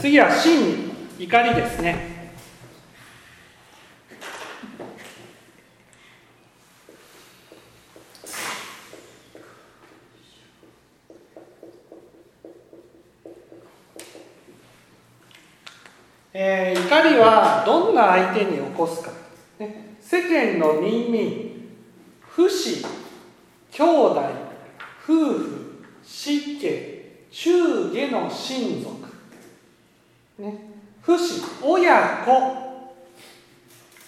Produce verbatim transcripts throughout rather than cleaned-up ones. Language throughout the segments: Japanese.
次は真に怒りですね。えー、怒りはどんな相手に起こすか、ね、世間の民民、父子、兄弟、夫婦、子家、中下の親族、ね、父子、親子、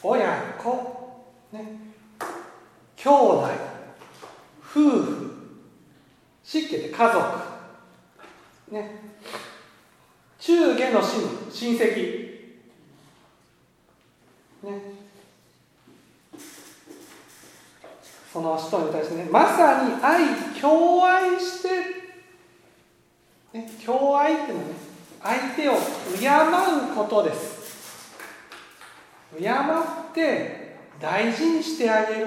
親子、ね、兄弟、夫婦、子家で家族、ね、中下の親、親戚、ね、その人に対してね、まさに愛、共愛して、ね、共愛っていうのはね、相手を敬うことです。敬って大事にしてあげる。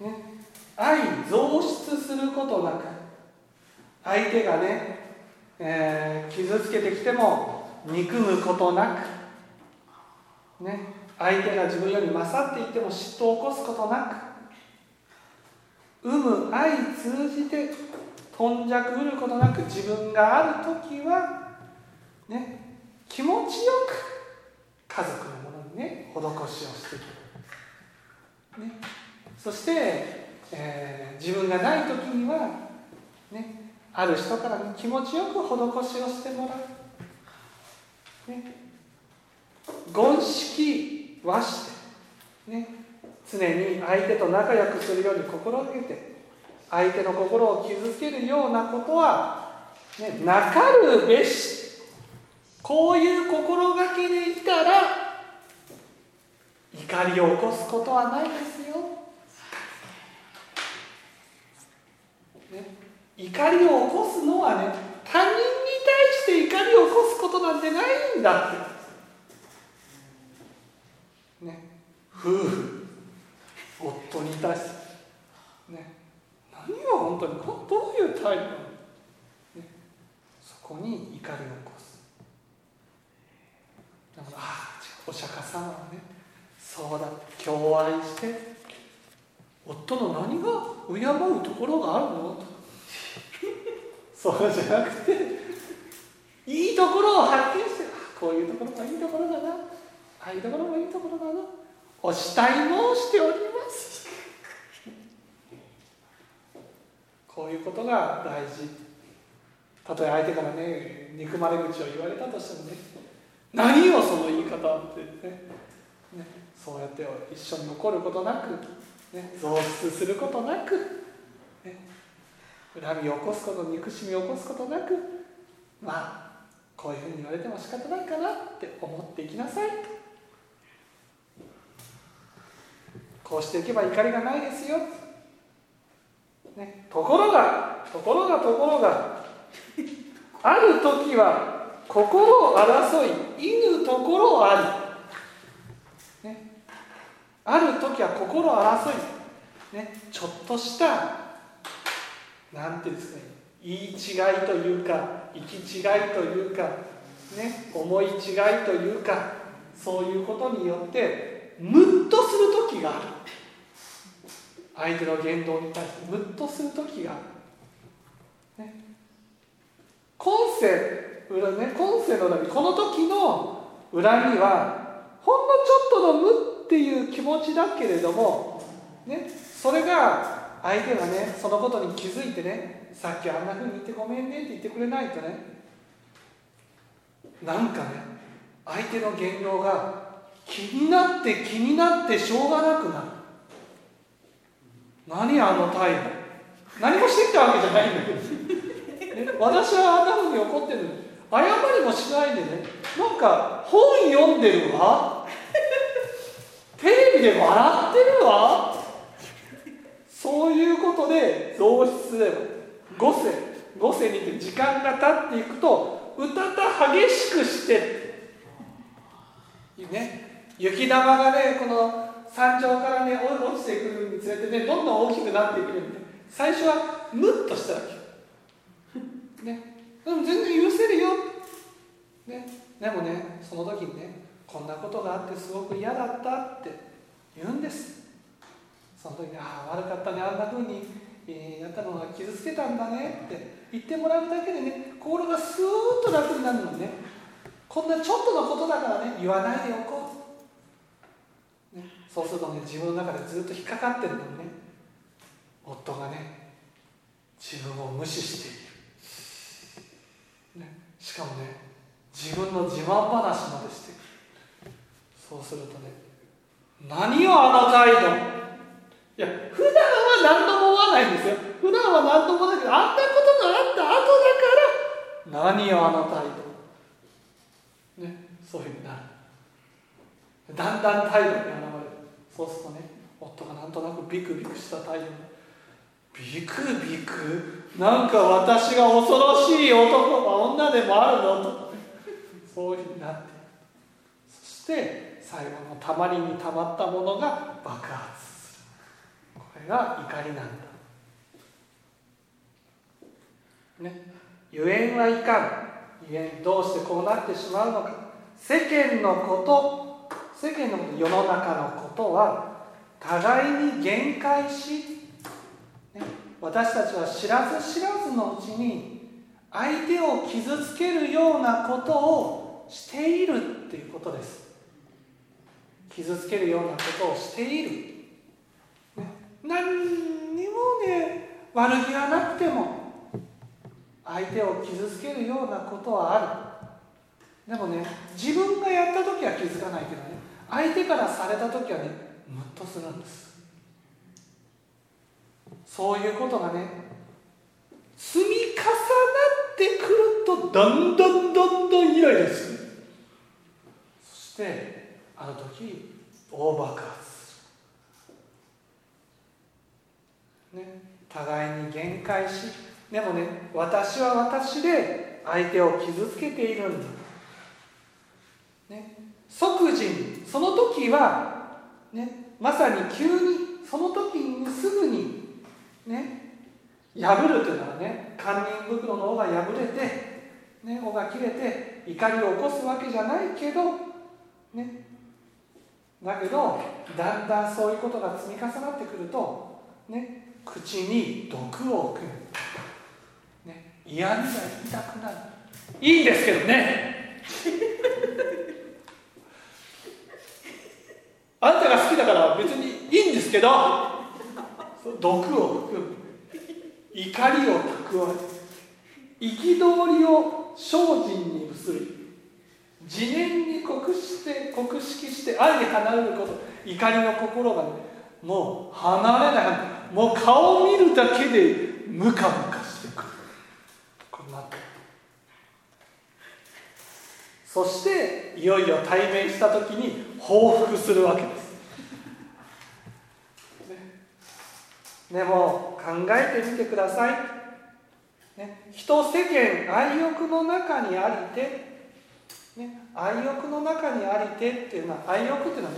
ね、愛増失することなく。相手がね、えー、傷つけてきても憎むことなく、ね、相手が自分より勝っていても嫉妬を起こすことなく、生む愛通じて頓弱うることなく、自分があるときは、ね、気持ちよく家族のものにね、施しをしていく、ね、そして、えー、自分がないときにはね、ある人から気持ちよく施しをしてもらう、ね、言識はして、ね、常に相手と仲良くするように心がけて、相手の心を傷つけるようなことは、ね、なかるべし。こういう心がけでいたら怒りを起こすことはないですよ、ね。怒りを起こすのはね、他人に対して怒りを起こすことなんてないんだって、ね、夫婦、夫に対して、ね、何が本当にどういう態度なの、ね、そこに怒りを起こす。だから、ああ、お釈迦様はね、そうだ、共愛して夫の何が敬うところがあるのと、そうじゃなくて、いいところを発見して、こういうところがいいところだな、ああいうところもいいところだな、お慕いもしておりますこういうことが大事。たとえ相手からね、憎まれ口を言われたとしてもね、何よその言い方って、ねね、そうやって一緒に怒ることなく、ね、増出することなく、ね、恨みを起こすこと、憎しみを起こすことなく、まあこういうふうに言われても仕方ないかなって思っていきなさい。こうしていけば怒りがないですよ、ね、ところがところがところがある時は心を争い犬ところあり、ね、ある時は心を争い、ね、ちょっとしたなんてですね、言い違いというか、行き違いというか、ね、思い違いというか、そういうことによってムッとする時がある。相手の言動に対してムッとする時がある、ね、今世、ね、今世の恨み、この時の恨みはほんのちょっとの無っていう気持ちだけれども、ね、それが相手がね、そのことに気づいてね、さっきあんな風に言ってごめんねって言ってくれないとね、なんかね、相手の言動が気になって気になってしょうがなくなる。何あの態度、何もしてきたわけじゃないんだけどね、私はあんな風に怒ってるのに謝りもしないでね、なんか本読んでるわテレビで笑ってるわ、そういうことで増出すれば、ご世、ご世にて時間が経っていくと、うたた激しくして、ね、雪玉がね、この山頂からね、落ちてくるにつれてね、どんどん大きくなっていくんで、最初はムッとしたわけ。ね、うん、全然許せるよ、ね、でもね、その時にね、こんなことがあってすごく嫌だったって言うんです。その時に、ああ悪かったね、あんな風に、えー、やったのが傷つけたんだねって言ってもらうだけでね、心がスーッと楽になるのね。こんなちょっとのことだからね、言わないでおこう、ね、そうするとね、自分の中でずっと引っかかってるのにね、夫がね、自分を無視している、ね、しかもね、自分の自慢話までしてくる。そうするとね、何よあの態度。いや、普段は何とも思わないんですよ。普段は何ともないけど、あんなことがあった後だから、何よあの態度、ね、そういうふうになる。だんだん態度に現れる。そうするとね、夫がなんとなくビクビクした態度に、ビクビク、なんか私が恐ろしい男は女でもあるのと、そういうふうになって、そして最後のたまりにたまったものが爆発する。これが怒りなんだ、ね、ゆえんはいかん。ゆえん、どうしてこうなってしまうのか。世間のこと、世間のこと、世の中のことは互いに限界し、ね、私たちは知らず知らずのうちに相手を傷つけるようなことをしているっていうことです。傷つけるようなことをしている、ね、何にもね、悪気はなくても相手を傷つけるようなことはある。でもね、自分がやった時は気づかないけどね、相手からされた時はね、ムッとするんです。そういうことがね、積み重なってくると、だんだんだんだんイライラする。そしてあの時大爆発する、ね、互いに限界し、でもね、私は私で相手を傷つけているんだ、ね、即時に、その時は、ね、まさに急に、その時にすぐに、ね、破るというのはね、堪忍袋の緒が破れて、ね、緒が切れて怒りを起こすわけじゃないけどね、だけど、だんだんそういうことが積み重なってくると、ね、口に毒を置く、ね、嫌味が痛くなる。いいんですけどねあんたが好きだから別にいいんですけど毒を含む、怒りを蓄え、憤りを精進に結び、自念に酷して、酷識して愛に離れること、怒りの心が、ね、もう離れない、もう顔を見るだけでムカムカしてくる。こんな。そしていよいよ対面した時に報復するわけです。ね、でも考えてみてください。ね、人世間愛欲の中にありて。ね、愛欲の中にありてっていうのは、愛欲っていうのは、ね、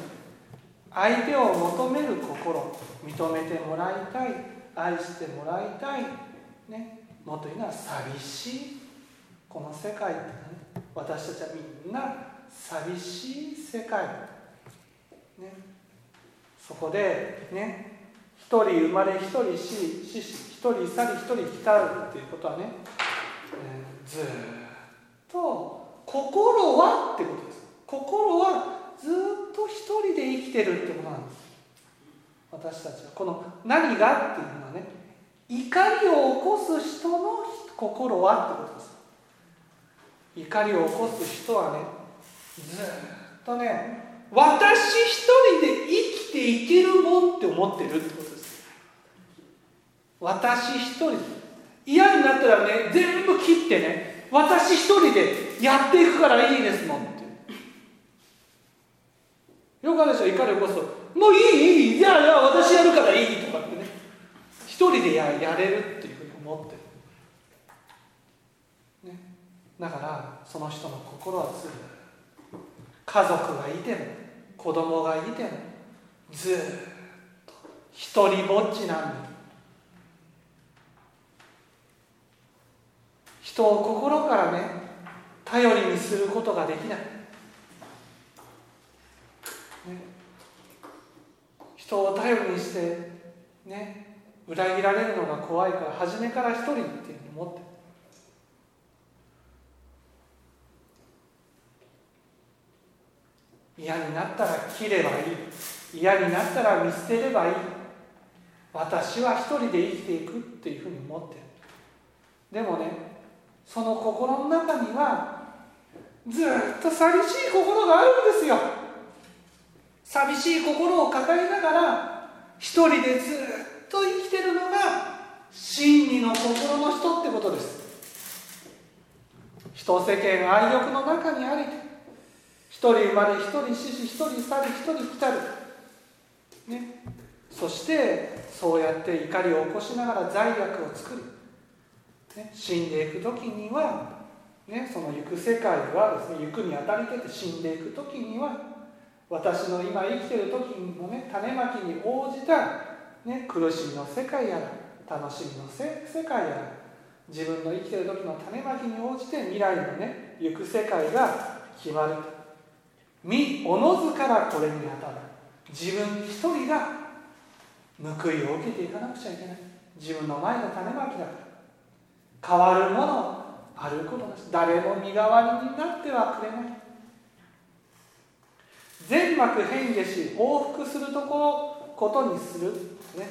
相手を求める心、認めてもらいたい、愛してもらいたい、ね、もっと言うのは寂しい。この世界っていうのは、ね、私たちはみんな寂しい世界、ね、そこでね、一人生まれ一人死し、一人去り一人来たるっていうことはね、えー、ずっと心はってことです。心はずっと一人で生きてるってことなんです。私たちはこの何がっていうのはね、怒りを起こす人の心はってことです。怒りを起こす人はね、ずっとね、私一人で生きていけるもんって思ってるってことです。私一人、嫌になったらね、全部切ってね、私一人でやっていくからいいですもんって。よくあるでしょ、怒りを起こすと、もういいいい、じゃあじゃあ私やるからいいとかってね、一人で や, やれるっていうふうに思ってる、ね、だからその人の心はずっと、家族がいても子供がいてもずっと一人ぼっちなんだ。一人を心からね、頼りにすることができない、ね、人を頼りにしてね、裏切られるのが怖いから初めから一人っていうふうに思って、嫌になったら切ればいい、嫌になったら見捨てればいい、私は一人で生きていくっていうふうに思ってる。でもね、その心の中にはずっと寂しい心があるんですよ。寂しい心を抱えながら一人でずっと生きてるのが真理の心の人ってことです。人世間愛欲の中にあり、一人生まれ一人死し、一人去り一人来たる、ね、そしてそうやって怒りを起こしながら罪悪を作り、ね、死んでいく時には、ね、その行く世界はですね、行くにあたりてて死んでいく時には、私の今生きている時のね、種まきに応じた、ね、苦しみの世界やら楽しみのせ世界やら、自分の生きている時の種まきに応じて未来のね、行く世界が決まると。身おのずからこれに当たる、自分一人が報いを受けていかなくちゃいけない。自分の前の種まきだから、変わるものあることなし、誰も身代わりになってはくれない。全幕変化し往復するとこことにする、ね、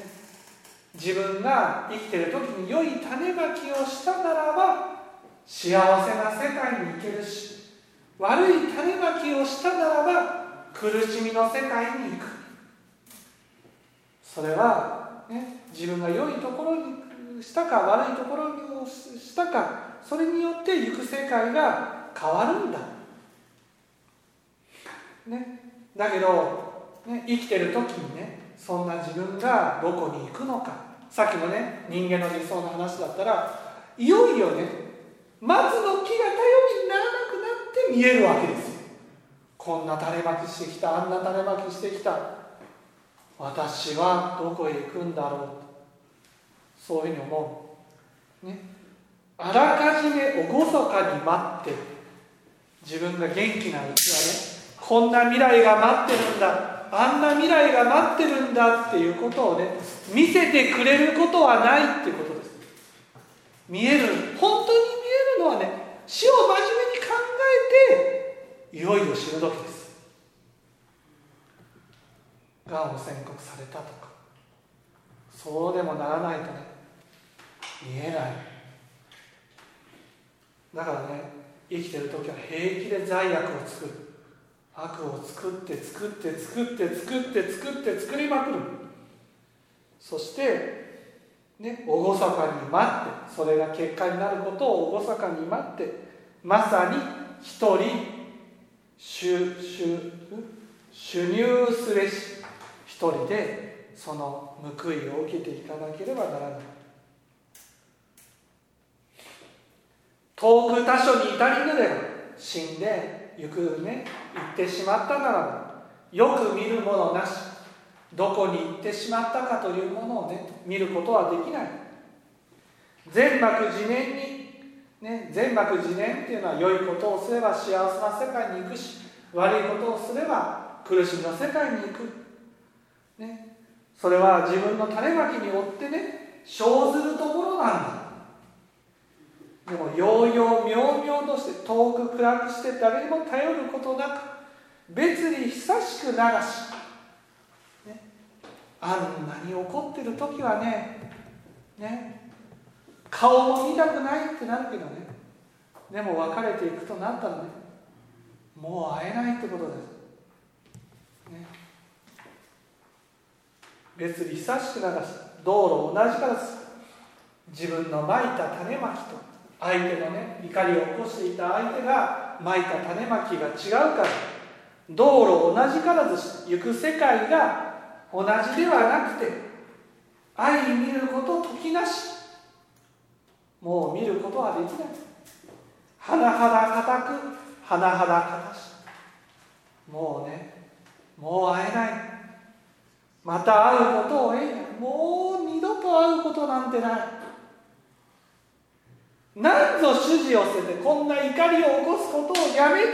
自分が生きている時に良い種まきをしたならば幸せな世界に行けるし、悪い種まきをしたならば苦しみの世界に行く。それは、ね、自分が良いところにしたか悪いところにしたか、それによって行く世界が変わるんだ、ね、だけど、ね、生きてる時にね、そんな自分がどこに行くのか、さっきのね、人間の理想の話だったら、いよいよね、松の木が頼りにならなくなるって見えるわけですよ。こんな種まきしてきた、あんな種まきしてきた、私はどこへ行くんだろうと、そういうふうに思う、ね、あらかじめおごそかに待って、自分が元気なうちはね、こんな未来が待ってるんだ、あんな未来が待ってるんだっていうことをね、見せてくれることはないっていうことです。見える、本当に見えるのはね、死を真面目に考えていよいよ死ぬ時です。がんを宣告されたとか、そうでもならないとね、見えない。だからね、生きてる時は平気で罪悪を作る、悪を作って作って作って作って作って作りまくる。そしてね、おごそかに待って、それが結果になることをおごそかに待って、まさに一人収入すべし、一人でその報いを受けていかなければならない。遠く他所に至りぬれば、死んで行くね、行ってしまったならば、よく見るものなし、どこに行ってしまったかというものをね、見ることはできない。全幕自念に、ね、全幕自念っていうのは、良いことをすれば幸せな世界に行くし、悪いことをすれば苦しみの世界に行く、ね、それは自分の種まきによってね、生ずるところなんだ。でもようよう妙々として、遠く暗くして誰にも頼ることなく、別に久しく流し、あんなに怒ってる時は ね, ね顔も見たくないってなるけどね、でも別れていくとなったらね、もう会えないってことです、ね、別に久しく流し、道路同じからする。自分のまいた種まきと相手のね、怒りを起こしていた相手がまいた種まきが違うから、道路同じからずし、行く世界が同じではなくて、愛に見ること時なし、もう見ることはできない。はなはだ固く、はなはだ固し、もうね、もう会えない、また会うことを得ない、もう二度と会うことなんてない。何ぞ主事を捨ててこんな怒りを起こすことをやめて、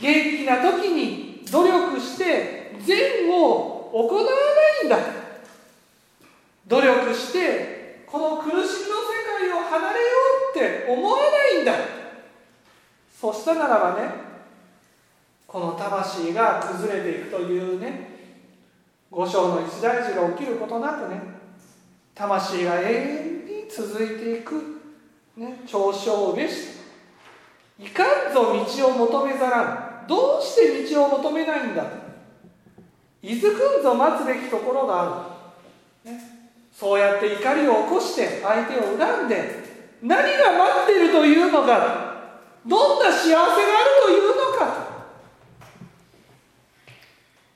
元気な時に努力して善を行わないんだ。努力してこの苦しみの世界を離れようって思わないんだ。そしたならばね、この魂が崩れていくというね、五章の一大事が起きることなくね、魂が永遠に続いていく、ね、長所を召し、いかんぞ道を求めざらん。どうして道を求めないんだ。いずくんぞ待つべきところがある、ね、そうやって怒りを起こして相手を恨んで、何が待っているというのか、どんな幸せがあるというのか、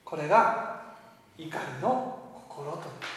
これが怒りの心と。